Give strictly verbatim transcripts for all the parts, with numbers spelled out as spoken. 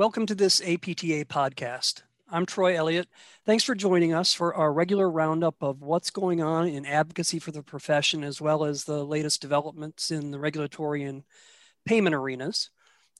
Welcome to this A P T A podcast. I'm Troy Elliott. Thanks for joining us for our regular roundup of what's going on in advocacy for the profession, as well as the latest developments in the regulatory and payment arenas.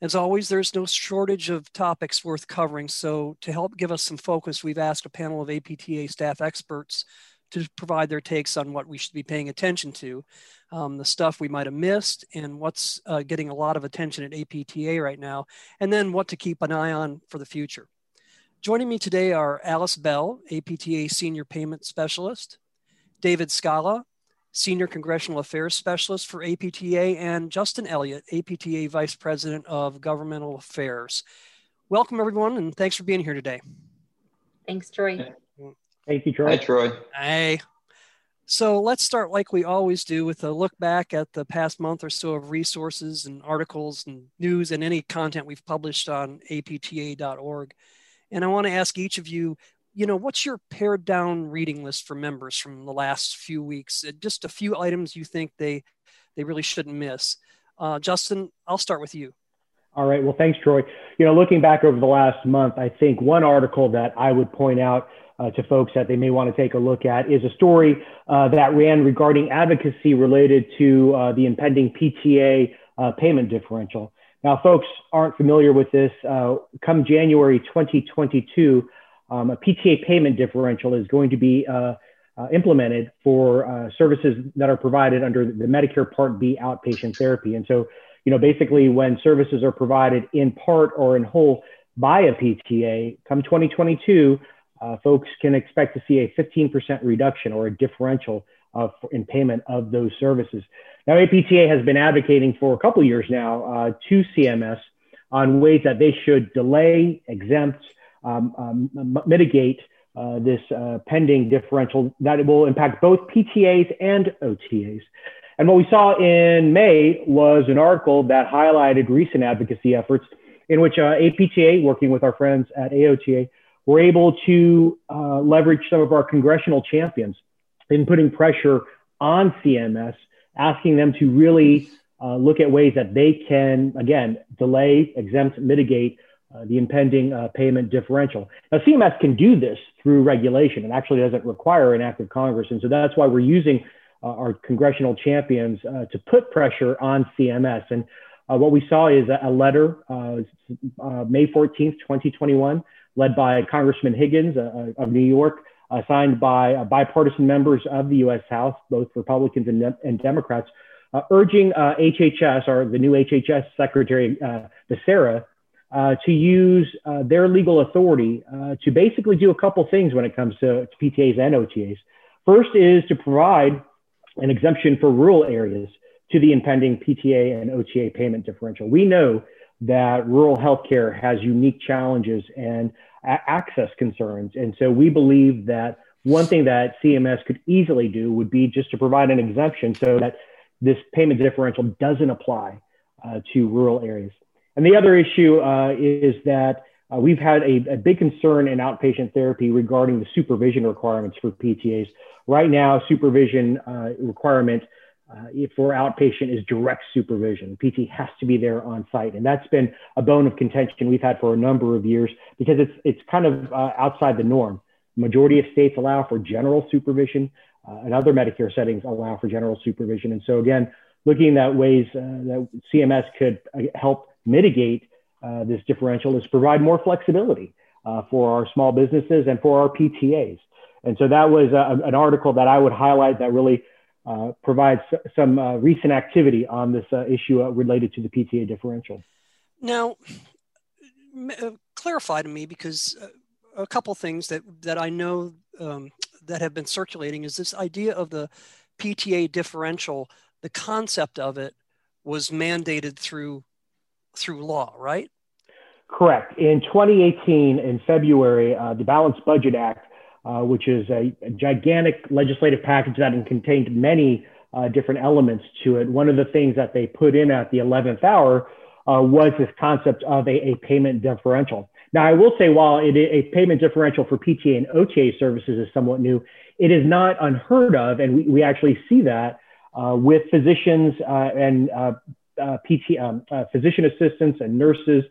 As always, there's no shortage of topics worth covering, so to help give us some focus, we've asked a panel of A P T A staff experts to provide their takes on what we should be paying attention to, um, the stuff we might have missed, and what's uh, getting a lot of attention at A P T A right now, and then what to keep an eye on for the future. Joining me today are Alice Bell, A P T A Senior Payment Specialist, David Scala, Senior Congressional Affairs Specialist for A P T A, and Justin Elliott, A P T A Vice President of Governmental Affairs. Welcome, everyone, and thanks for being here today. Thanks, Troy. Thank you, Troy. Hi, Troy. Hi. So let's start like we always do with a look back at the past month or so of resources and articles and news and any content we've published on A P T A dot org. And I want to ask each of you, you know, what's your pared down reading list for members from the last few weeks? Just a few items you think they they really shouldn't miss. Uh, Justin, I'll start with you. All right. Well, thanks, Troy. You know, looking back over the last month, I think one article that I would point out uh, to folks that they may want to take a look at is a story uh, that ran regarding advocacy related to uh, the impending P T A uh, payment differential. Now, folks aren't familiar with this. Uh, come January twenty twenty-two, um, a P T A payment differential is going to be uh, uh, implemented for uh, services that are provided under the Medicare Part B outpatient therapy. And so, you know, basically when services are provided in part or in whole by a P T A, come twenty twenty-two, uh, folks can expect to see a fifteen percent reduction or a differential Of, in payment of those services. Now, A P T A has been advocating for a couple of years now uh, to C M S on ways that they should delay, exempt, um, um, mitigate uh, this uh, pending differential that it will impact both P T As and O T As. And what we saw in May was an article that highlighted recent advocacy efforts in which uh, A P T A, working with our friends at A O T A, were able to uh, leverage some of our congressional champions in putting pressure on C M S, asking them to really uh, look at ways that they can, again, delay, exempt, mitigate uh, the impending uh, payment differential. Now, C M S can do this through regulation. It actually doesn't require an act of Congress. And so that's why we're using uh, our congressional champions uh, to put pressure on C M S. And uh, what we saw is a letter, uh, uh, May fourteenth, twenty twenty-one, led by Congressman Higgins uh, of New York, Uh, signed by uh, bipartisan members of the U S House, both Republicans and, de- and Democrats, uh, urging uh, H H S, or the new H H S Secretary uh, Becerra, uh, to use uh, their legal authority uh, to basically do a couple things when it comes to, to P T As and O T As. First is to provide an exemption for rural areas to the impending P T A and O T A payment differential. We know that rural healthcare has unique challenges and access concerns. And so we believe that one thing that C M S could easily do would be just to provide an exemption so that this payment differential doesn't apply uh, to rural areas. And the other issue uh, is that uh, we've had a, a big concern in outpatient therapy regarding the supervision requirements for P T As. Right now, supervision uh, requirement Uh, for outpatient is direct supervision. P T has to be there on site. And that's been a bone of contention we've had for a number of years because it's it's kind of uh, outside the norm. Majority of states allow for general supervision uh, and other Medicare settings allow for general supervision. And so again, looking at ways uh, that C M S could uh, help mitigate uh, this differential is provide more flexibility uh, for our small businesses and for our P T As. And so that was uh, an article that I would highlight that really Uh, provides some uh, recent activity on this uh, issue uh, related to the P T A differential. Now, m- uh, clarify to me, because uh, a couple things that, that I know um, that have been circulating is this idea of the P T A differential. The concept of it was mandated through through law, right? Correct. In twenty eighteen, in February, uh, the Balanced Budget Act, Uh, which is a, a gigantic legislative package that contained many uh, different elements to it. One of the things that they put in at the eleventh hour uh, was this concept of a, a payment differential. Now, I will say, while it, a payment differential for P T A and O T A services is somewhat new, it is not unheard of, and we, we actually see that uh, with physicians uh, and uh, uh, P T, um, uh, physician assistants and nurses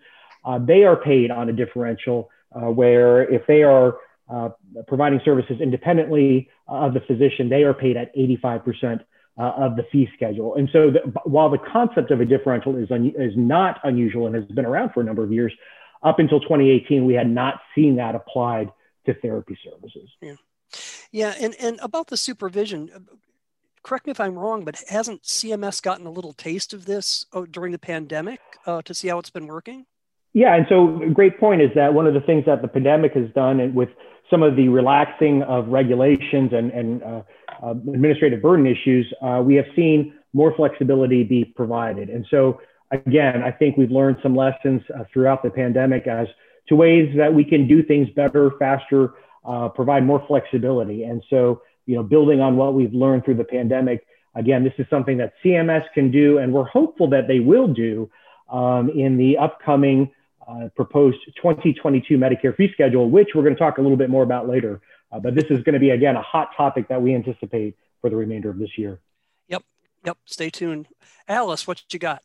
uh, they are paid on a differential uh, where if they are uh, providing services independently of the physician, they are paid at eighty-five percent uh, of the fee schedule. And so the, while the concept of a differential is, un, is not unusual and has been around for a number of years, up until twenty eighteen, we had not seen that applied to therapy services. Yeah, yeah, and, and about the supervision, correct me if I'm wrong, but hasn't C M S gotten a little taste of this during the pandemic uh, to see how it's been working? Yeah, and so a great point is that one of the things that the pandemic has done, and with some of the relaxing of regulations and, and uh, uh, administrative burden issues, uh, we have seen more flexibility be provided. And so, again, I think we've learned some lessons uh, throughout the pandemic as to ways that we can do things better, faster, uh, provide more flexibility. And so, you know, building on what we've learned through the pandemic, again, this is something that C M S can do, and we're hopeful that they will do um, in the upcoming uh, proposed twenty twenty-two Medicare fee schedule, which we're going to talk a little bit more about later. Uh, but this is going to be, again, a hot topic that we anticipate for the remainder of this year. Yep. Yep. Stay tuned. Alice, what you got?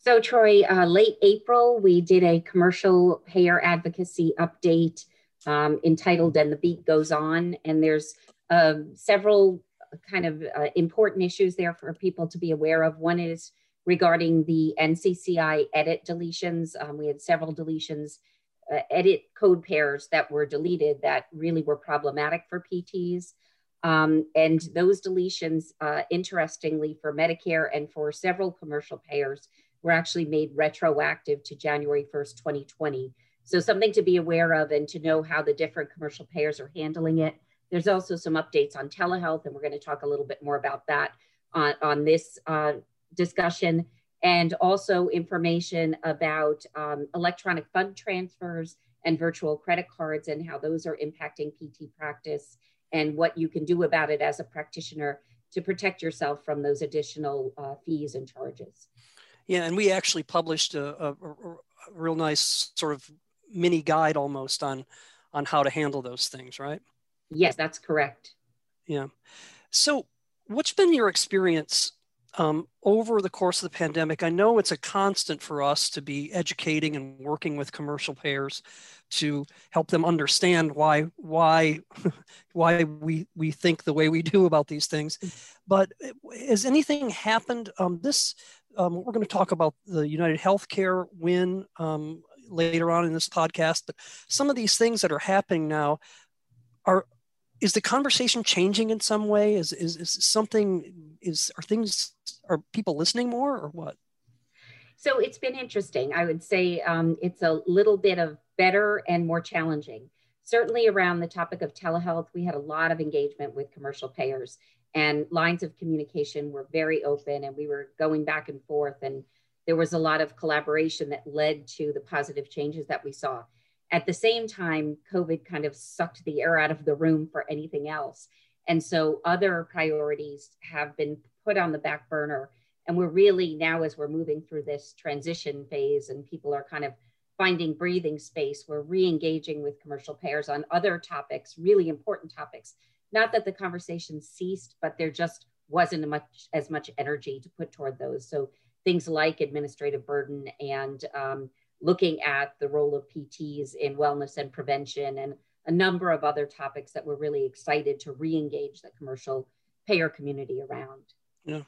So Troy, uh, late April, we did a commercial payer advocacy update um, entitled "And the Beat Goes On," and there's uh, several kind of uh, important issues there for people to be aware of. One is regarding the N C C I edit deletions. Um, we had several deletions, uh, edit code pairs that were deleted that really were problematic for P Ts. Um, and those deletions, uh, interestingly, for Medicare and for several commercial payers, were actually made retroactive to January first, twenty twenty. So something to be aware of and to know how the different commercial payers are handling it. There's also some updates on telehealth, and we're gonna talk a little bit more about that on, on this uh, discussion, and also information about um, electronic fund transfers and virtual credit cards and how those are impacting P T practice and what you can do about it as a practitioner to protect yourself from those additional uh, fees and charges. Yeah, and we actually published a, a, a real nice sort of mini guide almost on, on how to handle those things, right? Yes, that's correct. Yeah. So what's been your experience um, over the course of the pandemic? I know it's a constant for us to be educating and working with commercial payers to help them understand why why why we, we think the way we do about these things. But has anything happened? Um, this Um, we're going to talk about the UnitedHealthcare win um, later on in this podcast, but some of these things that are happening now are, is the conversation changing in some way? Is, is, is something, is, are things, are people listening more or what? So it's been interesting. I would say um, it's a little bit of better and more challenging. Certainly around the topic of telehealth, we had a lot of engagement with commercial payers, and lines of communication were very open, and we were going back and forth, and there was a lot of collaboration that led to the positive changes that we saw. At the same time, COVID kind of sucked the air out of the room for anything else. And so other priorities have been put on the back burner. And we're really now, as we're moving through this transition phase and people are kind of finding breathing space, we're re-engaging with commercial payers on other topics, really important topics. Not that the conversation ceased, but there just wasn't much, as much energy to put toward those. So things like administrative burden and um, looking at the role of P Ts in wellness and prevention and a number of other topics that we're really excited to re-engage the commercial payer community around. Yeah.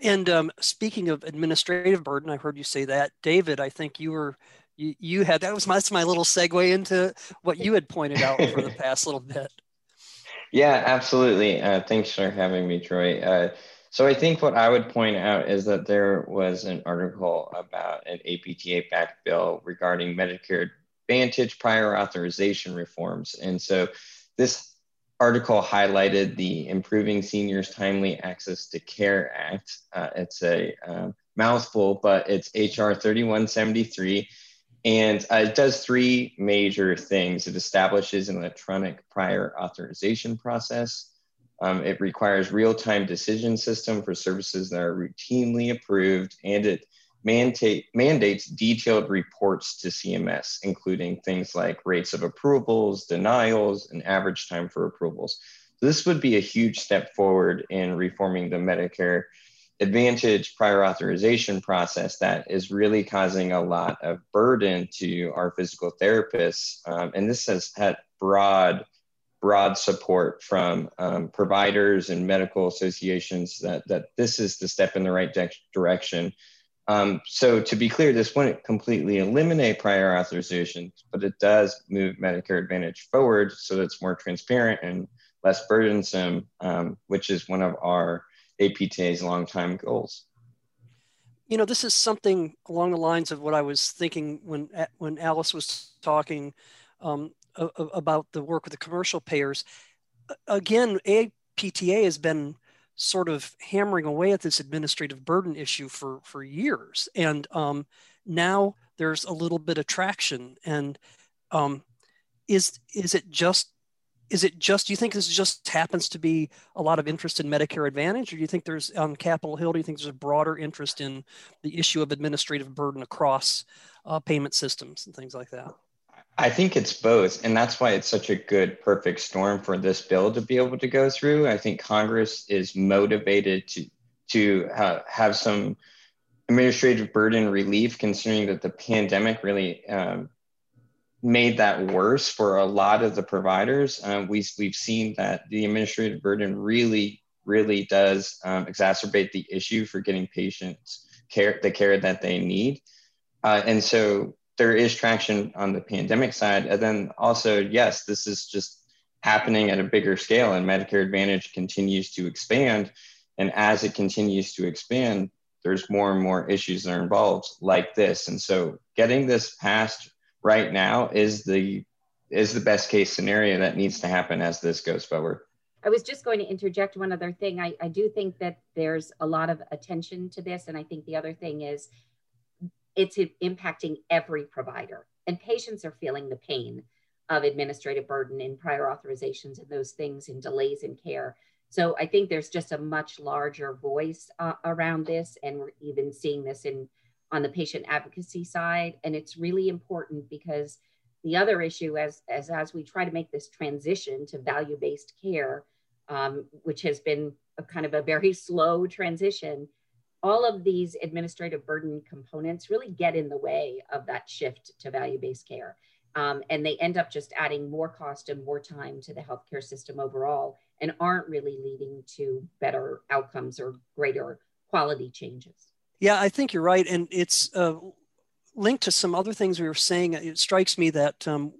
And um, speaking of administrative burden, I heard you say that. David, I think you were... You, you had, that was my, that's my little segue into what you had pointed out for the past little bit. Yeah, absolutely. Uh, thanks for having me, Troy. Uh, so I think what I would point out is that there was an article about an A P T A-backed bill regarding Medicare Advantage prior authorization reforms. And so this article highlighted the Improving Seniors Timely Access to Care Act. Uh, it's a uh, mouthful, but it's H R thirty-one seventy-three. And uh, it does three major things. It establishes an electronic prior authorization process. Um, it requires real-time decision system for services that are routinely approved. And it mandate, mandates detailed reports to C M S, including things like rates of approvals, denials, and average time for approvals. So this would be a huge step forward in reforming the Medicare Advantage prior authorization process that is really causing a lot of burden to our physical therapists. Um, and this has had broad, broad support from um, providers and medical associations that, that this is the step in the right de- direction. Um, so to be clear, this wouldn't completely eliminate prior authorization, but it does move Medicare Advantage forward so that it's more transparent and less burdensome, um, which is one of our A P T A's long-time goals. You know, this is something along the lines of what I was thinking when when Alice was talking um, about the work with the commercial payers. Again, A P T A has been sort of hammering away at this administrative burden issue for, for years. And um, now there's a little bit of traction. And um, is is it just Is it just, do you think this just happens to be a lot of interest in Medicare Advantage, or do you think there's, on Capitol Hill, do you think there's a broader interest in the issue of administrative burden across uh, payment systems and things like that? I think it's both, and that's why it's such a good, perfect storm for this bill to be able to go through. I think Congress is motivated to, to uh, have some administrative burden relief, considering that the pandemic really um, made that worse for a lot of the providers. Um, we, we've seen that the administrative burden really, really does um, exacerbate the issue for getting patients care, the care that they need. Uh, and so there is traction on the pandemic side. And then also, yes, this is just happening at a bigger scale, and Medicare Advantage continues to expand. And as it continues to expand, there's more and more issues that are involved like this. And so getting this passed right now is the is the best case scenario that needs to happen as this goes forward. I was just going to interject one other thing. I, I do think that there's a lot of attention to this. And I think the other thing is it's impacting every provider, and patients are feeling the pain of administrative burden and prior authorizations and those things and delays in care. So I think there's just a much larger voice uh, around this. And we're even seeing this in on the patient advocacy side. And it's really important because the other issue as, as, as we try to make this transition to value-based care, um, which has been a kind of a very slow transition, all of these administrative burden components really get in the way of that shift to value-based care. Um, and they end up just adding more cost and more time to the healthcare system overall, and aren't really leading to better outcomes or greater quality changes. Yeah, I think you're right. And it's uh, linked to some other things we were saying. It strikes me that um,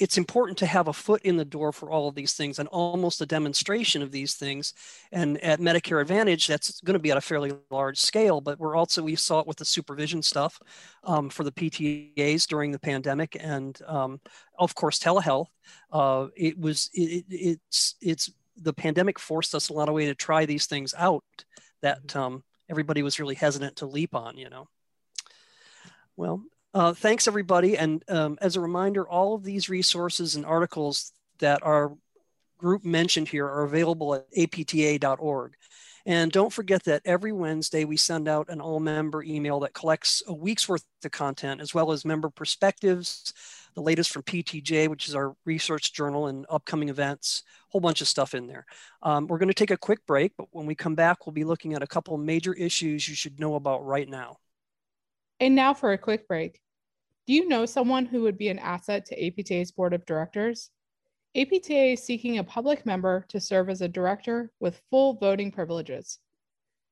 it's important to have a foot in the door for all of these things, and almost a demonstration of these things. And at Medicare Advantage, that's going to be at a fairly large scale. But we're also, we saw it with the supervision stuff um, for the P T As during the pandemic. And um, of course, telehealth, uh, it was, it, it, it's, it's, the pandemic forced us a lot of way to try these things out that, um, everybody was really hesitant to leap on, you know. Well, uh, thanks everybody. And um, as a reminder, all of these resources and articles that our group mentioned here are available at A P T A dot org. And don't forget that every Wednesday we send out an all member email that collects a week's worth of content, as well as member perspectives, the latest from P T J, which is our research journal, and upcoming events, a whole bunch of stuff in there. Um, we're going to take a quick break, but when we come back, we'll be looking at a couple of major issues you should know about right now. And now for a quick break. Do you know someone who would be an asset to A P T A's board of directors? A P T A is seeking a public member to serve as a director with full voting privileges.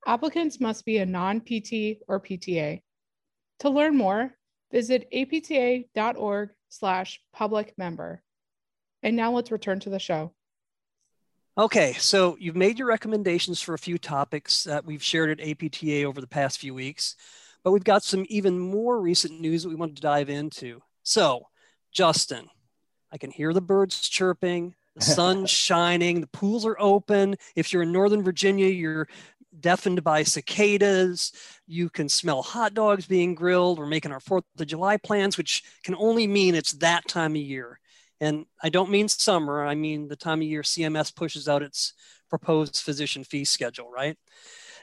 Applicants must be a non-P T or P T A. To learn more, visit apta.org slash public member. And now let's return to the show. Okay, so you've made your recommendations for a few topics that we've shared at A P T A over the past few weeks, but we've got some even more recent news that we wanted to dive into. So, Justin, I can hear the birds chirping, the sun's shining, the pools are open. If you're in Northern Virginia, you're deafened by cicadas. You can smell hot dogs being grilled. We're making our fourth of July plans, which can only mean it's that time of year. And I don't mean summer. I mean the time of year C M S pushes out its proposed physician fee schedule, right?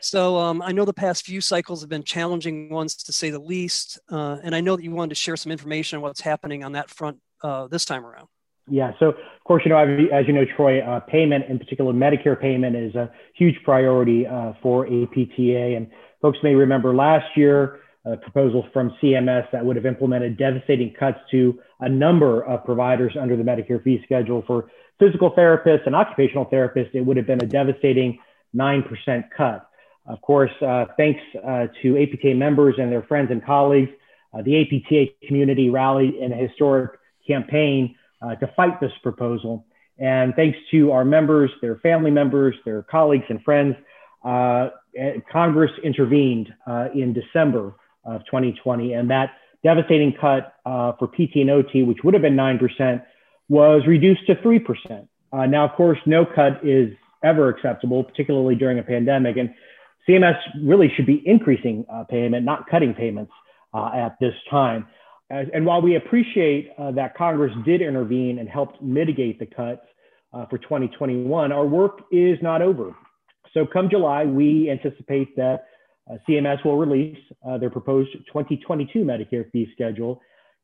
So um, I know the past few cycles have been challenging ones, to say the least. Uh, and I know that you wanted to share some information on what's happening on that front uh, this time around. Yeah, so of course, you know, as you know, Troy, uh, payment, in particular Medicare payment, is a huge priority uh, for A P T A. And folks may remember last year, a proposal from C M S that would have implemented devastating cuts to a number of providers under the Medicare fee schedule. For physical therapists and occupational therapists, it would have been a devastating nine percent cut. Of course, uh, thanks uh, to A P T A members and their friends and colleagues, uh, the A P T A community rallied in a historic campaign Uh, to fight this proposal. And thanks to our members, their family members, their colleagues and friends, uh, Congress intervened uh, in December of twenty twenty. And that devastating cut uh, for P T and O T, which would have been nine percent, was reduced to three percent. Uh, now, of course, no cut is ever acceptable, particularly during a pandemic. And C M S really should be increasing uh, payment, not cutting payments uh, at this time. And while we appreciate uh, that Congress did intervene and helped mitigate the cuts uh, for twenty twenty-one, our work is not over. So come July, we anticipate that uh, C M S will release uh, their proposed twenty twenty-two Medicare fee schedule.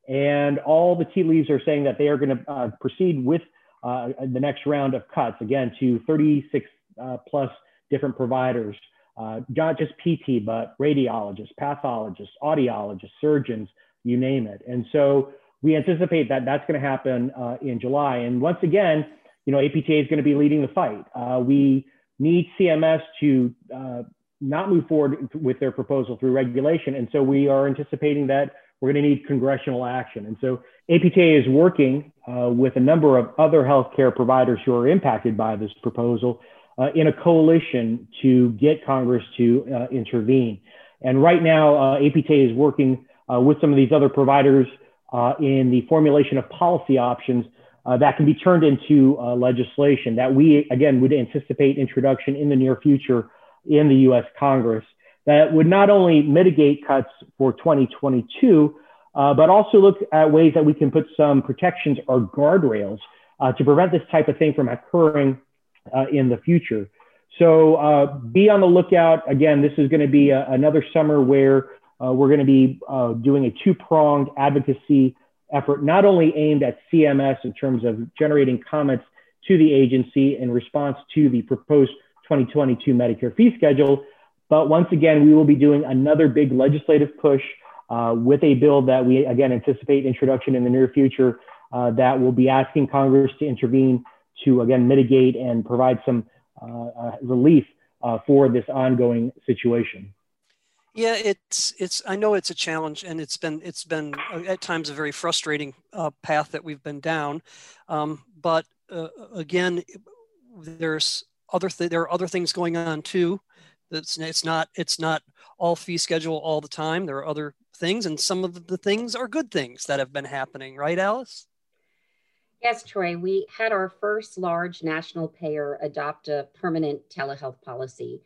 And all the tea leaves are saying that they are going to uh, proceed with uh, the next round of cuts, again, to thirty-six uh, plus different providers, uh, not just P T, but radiologists, pathologists, audiologists, surgeons, you name it. And so we anticipate that that's going to happen uh, in July. And once again, you know, A P T A is going to be leading the fight. Uh, we need C M S to uh, not move forward with their proposal through regulation. And so we are anticipating that we're going to need congressional action. And so A P T A is working uh, with a number of other healthcare providers who are impacted by this proposal uh, in a coalition to get Congress to uh, intervene. And right now, uh, A P T A is working Uh, with some of these other providers uh, in the formulation of policy options uh, that can be turned into uh, legislation that we, again, would anticipate introduction in the near future in the U S Congress that would not only mitigate cuts for twenty twenty-two, uh, but also look at ways that we can put some protections or guardrails uh, to prevent this type of thing from occurring uh, in the future. So uh, be on the lookout. Again, this is going to be a, another summer where Uh, we're going to be uh, doing a two-pronged advocacy effort, not only aimed at C M S in terms of generating comments to the agency in response to the proposed twenty twenty-two Medicare fee schedule, but once again, we will be doing another big legislative push uh, with a bill that we, again, anticipate introduction in the near future uh, that will be asking Congress to intervene to, again, mitigate and provide some uh, uh, relief uh, for this ongoing situation. Yeah, it's it's. I know it's a challenge, and it's been it's been at times a very frustrating uh, path that we've been down. Um, but uh, again, there's other th there are other things going on too. That's it's not it's not all fee schedule all the time. There are other things, and some of the things are good things that have been happening, right, Alice? Yes, Troy. We had our first large national payer adopt a permanent telehealth policy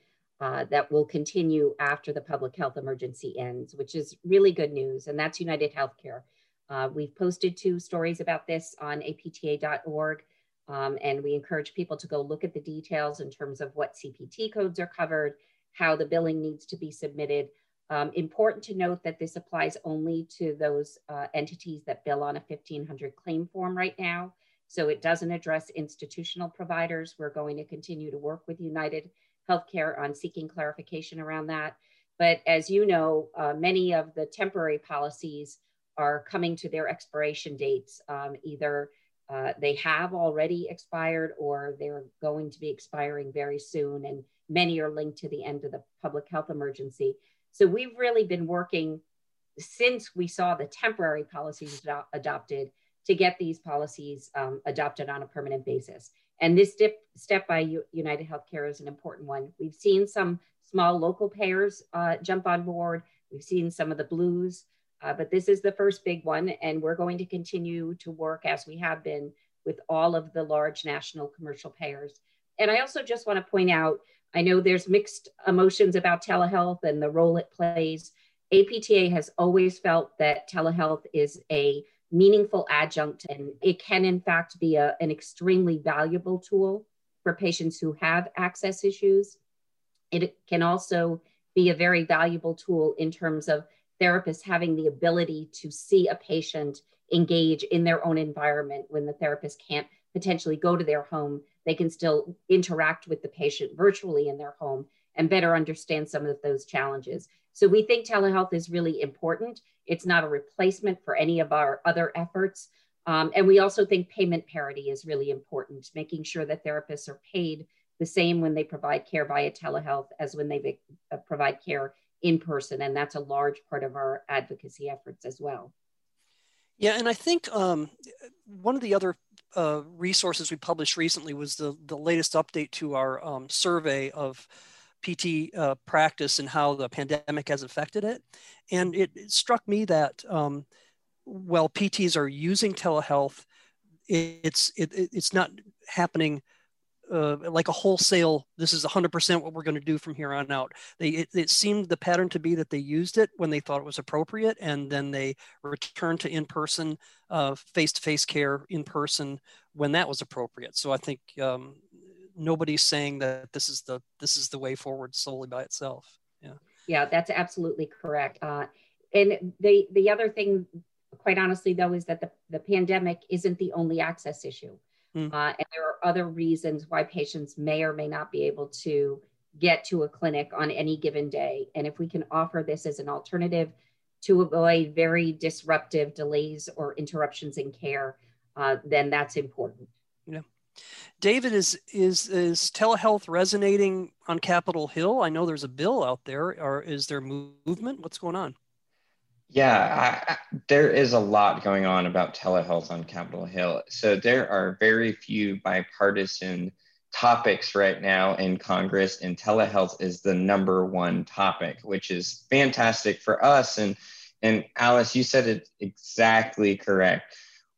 Uh, that will continue after the public health emergency ends, which is really good news, and that's UnitedHealthcare. Uh, we've posted two stories about this on A P T A dot org, um, and we encourage people to go look at the details in terms of what C P T codes are covered, how the billing needs to be submitted. Um, important to note that this applies only to those uh, entities that bill on a fifteen hundred claim form right now, so it doesn't address institutional providers. We're going to continue to work with United Healthcare on seeking clarification around that. But as you know, uh, many of the temporary policies are coming to their expiration dates. Um, either uh, they have already expired or they're going to be expiring very soon. And many are linked to the end of the public health emergency. So we've really been working since we saw the temporary policies ad adopted to get these policies um, adopted on a permanent basis. And this dip, step by UnitedHealthcare is an important one. We've seen some small local payers uh, jump on board. We've seen some of the blues, uh, but this is the first big one. And we're going to continue to work as we have been with all of the large national commercial payers. And I also just want to point out, I know there's mixed emotions about telehealth and the role it plays. A P T A has always felt that telehealth is a meaningful adjunct, and it can in fact be a, an extremely valuable tool for patients who have access issues. It can also be a very valuable tool in terms of therapists having the ability to see a patient engage in their own environment when the therapist can't potentially go to their home. They can still interact with the patient virtually in their home and better understand some of those challenges. So we think telehealth is really important. It's not a replacement for any of our other efforts. Um, and we also think payment parity is really important, making sure that therapists are paid the same when they provide care via telehealth as when they provide care in person. And that's a large part of our advocacy efforts as well. Yeah, and I think um, one of the other uh, resources we published recently was the, the latest update to our um, survey of P T uh, practice and how the pandemic has affected it. And it, it struck me that um, while P Ts are using telehealth, it, it's, it, it's not happening Uh, like a wholesale, this is one hundred percent what we're going to do from here on out. They, it, it seemed the pattern to be that they used it when they thought it was appropriate, and then they returned to in-person, uh, face-to-face care in person when that was appropriate. So I think um, nobody's saying that this is the this is the way forward solely by itself. Yeah, yeah, that's absolutely correct. Uh, and the the other thing, quite honestly, though, is that the the pandemic isn't the only access issue. Uh, and there are other reasons why patients may or may not be able to get to a clinic on any given day. And if we can offer this as an alternative to avoid very disruptive delays or interruptions in care, uh, then that's important. Yeah. David, is, is, is telehealth resonating on Capitol Hill? I know there's a bill out there, or is there movement? What's going on? Yeah, I, I, there is a lot going on about telehealth on Capitol Hill. So there are very few bipartisan topics right now in Congress, and telehealth is the number one topic, which is fantastic for us. And, and Alice, you said it exactly correct.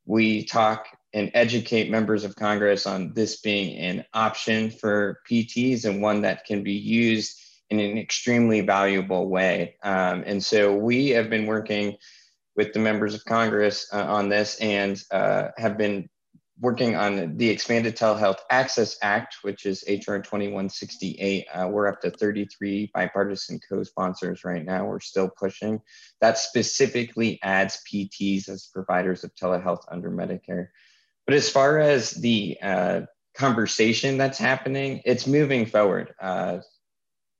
We talk and educate members of Congress on this being an option for P Ts and one that can be used in an extremely valuable way. Um, and so we have been working with the members of Congress uh, on this, and uh, have been working on the Expanded Telehealth Access Act, which is H R twenty-one sixty-eight. Uh, we're up to thirty-three bipartisan co-sponsors right now. We're still pushing. That specifically adds P Ts as providers of telehealth under Medicare. But as far as the uh, conversation that's happening, it's moving forward. Uh,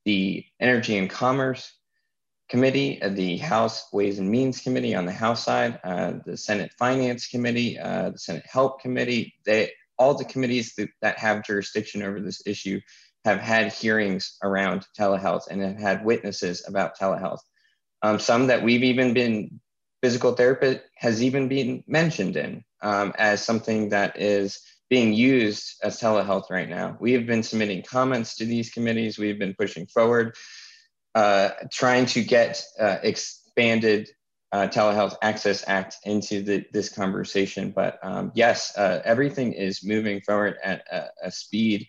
The Energy and Commerce Committee, the House Ways and Means Committee on the House side, uh, the Senate Finance Committee, uh, the Senate Help Committee, they, all the committees that, that have jurisdiction over this issue have had hearings around telehealth and have had witnesses about telehealth. Um, some that we've even been, physical therapy has even been mentioned in um, as something that is being used as telehealth right now. We have been submitting comments to these committees. We've been pushing forward, uh, trying to get uh, expanded uh, Telehealth Access Act into the, this conversation. But um, yes, uh, everything is moving forward at a, a speed.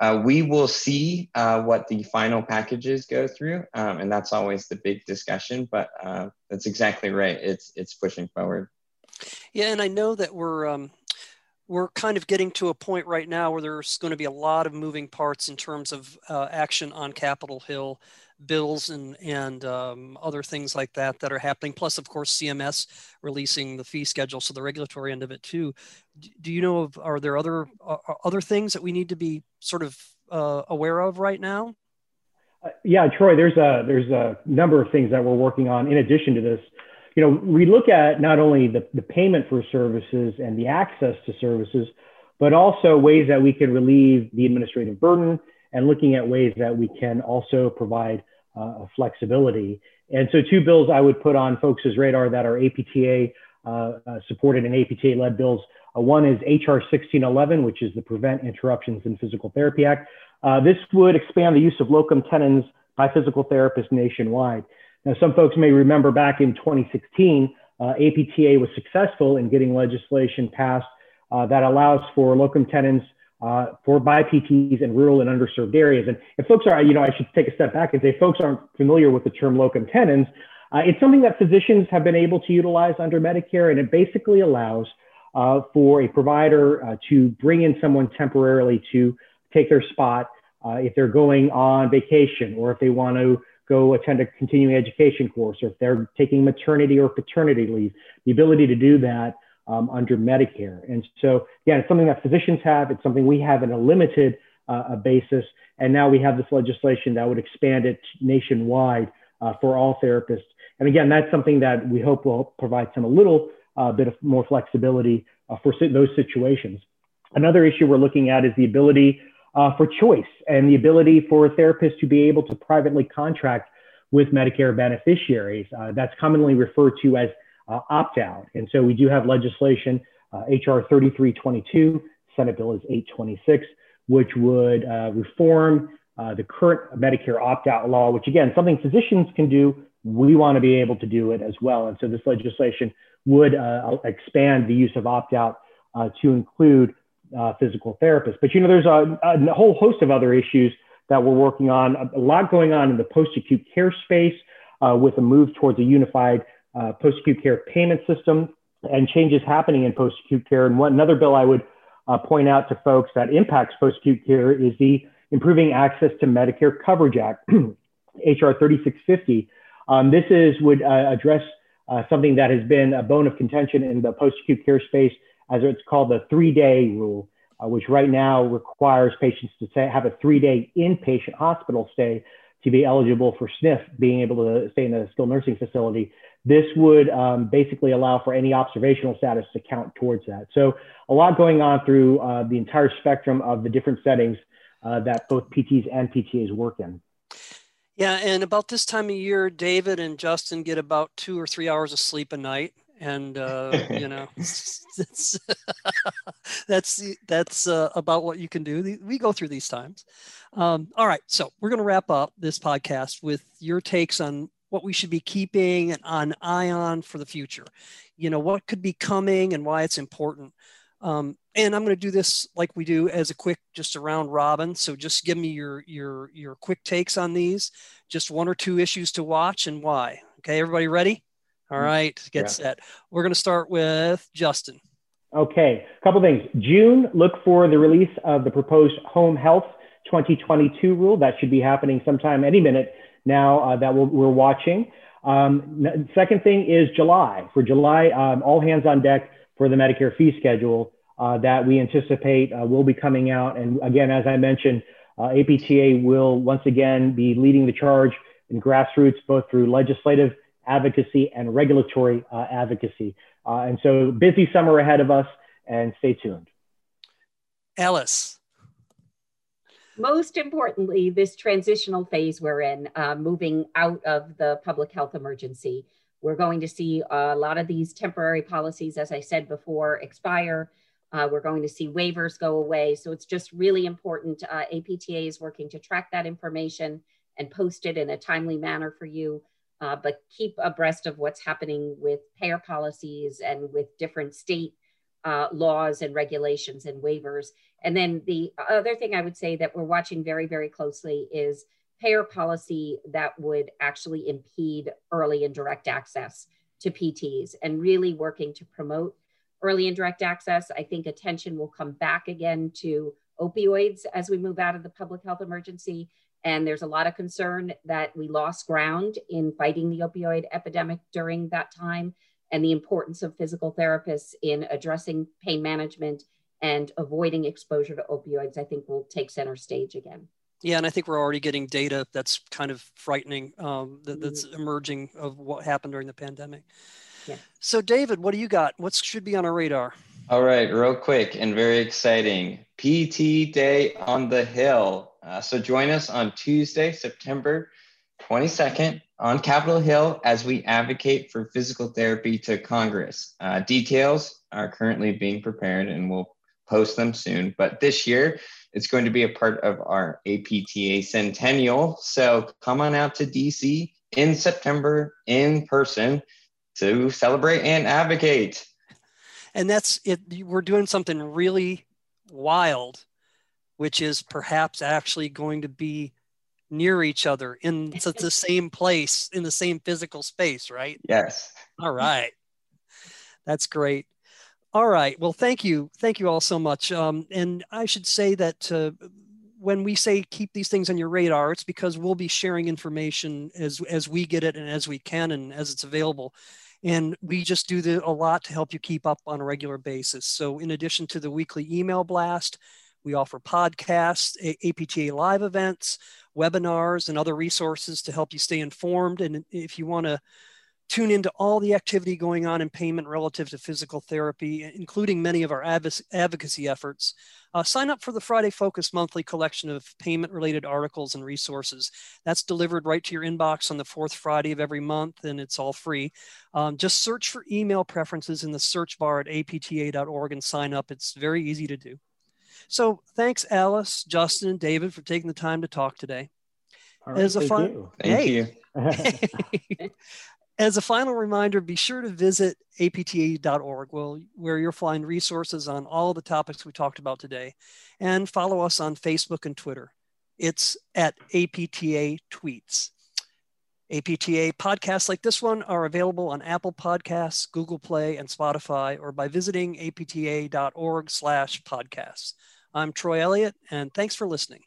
Uh, we will see uh, what the final packages go through. Um, and that's always the big discussion, but uh, that's exactly right. It's, it's pushing forward. Yeah, and I know that we're, um... We're kind of getting to a point right now where there's going to be a lot of moving parts in terms of uh, action on Capitol Hill, bills and, and um, other things like that that are happening. Plus, of course, C M S releasing the fee schedule, so the regulatory end of it too. Do you know of, are there other, uh, other things that we need to be sort of uh, aware of right now? Uh, yeah, Troy, there's a, there's a number of things that we're working on in addition to this. You know, we look at not only the, the payment for services and the access to services, but also ways that we can relieve the administrative burden and looking at ways that we can also provide uh, flexibility. And so two bills I would put on folks' radar that are A P T A uh, uh, supported and A P T A led bills. Uh, one is H R sixteen eleven, which is the Prevent Interruptions in Physical Therapy Act. Uh, this would expand the use of locum tenens by physical therapists nationwide. Now, some folks may remember back in twenty sixteen, uh, A P T A was successful in getting legislation passed uh, that allows for locum tenens uh, for by P Ts in rural and underserved areas. And if folks are, you know, I should take a step back and say folks aren't familiar with the term locum tenens, uh, it's something that physicians have been able to utilize under Medicare, and it basically allows uh, for a provider uh, to bring in someone temporarily to take their spot uh, if they're going on vacation or if they want to go attend a continuing education course, or if they're taking maternity or paternity leave, the ability to do that um, under Medicare. And so, yeah, it's something that physicians have. It's something we have in a limited uh, a basis. And now we have this legislation that would expand it nationwide uh, for all therapists. And again, that's something that we hope will provide some a little uh, bit of more flexibility uh, for those situations. Another issue we're looking at is the ability uh, for choice and the ability for therapists to be able to privately contract with Medicare beneficiaries. Uh, that's commonly referred to as uh, opt-out. And so we do have legislation, uh, H R thirty-three twenty-two, Senate Bill is eight twenty-six, which would uh, reform uh, the current Medicare opt-out law, which again, something physicians can do. We want to be able to do it as well. And so this legislation would uh, expand the use of opt-out uh, to include Uh, physical therapists. But, you know, there's a, a whole host of other issues that we're working on, a lot going on in the post-acute care space uh, with a move towards a unified uh, post-acute care payment system and changes happening in post-acute care. And one, another bill I would uh, point out to folks that impacts post-acute care is the Improving Access to Medicare Coverage Act, H R thirty-six fifty. Um, this is would uh, address uh, something that has been a bone of contention in the post-acute care space, as it's called the three-day rule, uh, which right now requires patients to say, have a three-day inpatient hospital stay to be eligible for S N F, being able to stay in a skilled nursing facility. This would um, basically allow for any observational status to count towards that. So a lot going on through uh, the entire spectrum of the different settings uh, that both P Ts and P T As work in. Yeah, and about this time of year, David and Justin get about two or three hours of sleep a night. And, uh, you know, that's, that's, that's uh, about what you can do. We go through these times. Um, all right. So we're going to wrap up this podcast with your takes on what we should be keeping an eye on for the future. You know, what could be coming and why it's important. Um, and I'm going to do this like we do as a quick, just a round robin. So just give me your, your, your quick takes on these, just one or two issues to watch and why. Okay. Everybody ready? All right, get yeah. set. We're going to start with Justin. Okay, a couple things. June, look for the release of the proposed Home Health twenty twenty-two rule. That should be happening sometime any minute now uh, that we'll, we're watching. Um, second thing is July. For July, um, all hands on deck for the Medicare fee schedule uh, that we anticipate uh, will be coming out. And again, as I mentioned, uh, A P T A will once again be leading the charge in grassroots, both through legislative advocacy and regulatory uh, advocacy. Uh, and so busy summer ahead of us, and stay tuned. Alice. Most importantly, this transitional phase we're in, uh, moving out of the public health emergency, we're going to see a lot of these temporary policies, as I said before, expire. Uh, we're going to see waivers go away. So it's just really important. Uh, A P T A is working to track that information and post it in a timely manner for you. Uh, but keep abreast of what's happening with payer policies and with different state uh, laws and regulations and waivers. And then the other thing I would say that we're watching very, very closely is payer policy that would actually impede early and direct access to P Ts, and really working to promote early and direct access. I think attention will come back again to opioids as we move out of the public health emergency. And there's a lot of concern that we lost ground in fighting the opioid epidemic during that time, and the importance of physical therapists in addressing pain management and avoiding exposure to opioids, I think, will take center stage again. Yeah, and I think we're already getting data that's kind of frightening, um, that, that's mm-hmm. emerging of what happened during the pandemic. Yeah. So David, what do you got? What should be on our radar? All right, real quick and very exciting. P T Day on the Hill. Uh, so join us on Tuesday, September twenty-second on Capitol Hill as we advocate for physical therapy to Congress. Uh, details are currently being prepared and we'll post them soon. But this year, it's going to be a part of our A P T A Centennial. So come on out to D C in September in person to celebrate and advocate. And that's it. We're doing something really wild, which is perhaps actually going to be near each other in the same place, in the same physical space, right? Yes. All right. That's great. All right. Well, thank you. Thank you all so much. Um, and I should say that uh, when we say keep these things on your radar, it's because we'll be sharing information as, as we get it and as we can and as it's available. And we just do the, a lot to help you keep up on a regular basis. So in addition to the weekly email blast, we offer podcasts, A P T A live events, webinars, and other resources to help you stay informed. And if you want to tune into all the activity going on in payment relative to physical therapy, including many of our advocacy efforts, uh, sign up for the Friday Focus monthly collection of payment-related articles and resources. That's delivered right to your inbox on the fourth Friday of every month, and it's all free. Um, just search for email preferences in the search bar at A P T A dot org and sign up. It's very easy to do. So thanks, Alice, Justin, and David for taking the time to talk today. All right, As a thank you. Thank hey. you. As a final reminder, be sure to visit A P T A dot org, where you'll find resources on all the topics we talked about today, and follow us on Facebook and Twitter. It's at A P T A Tweets. A P T A podcasts like this one are available on Apple Podcasts, Google Play, and Spotify, or by visiting A P T A dot org slash podcasts. I'm Troy Elliott, and thanks for listening.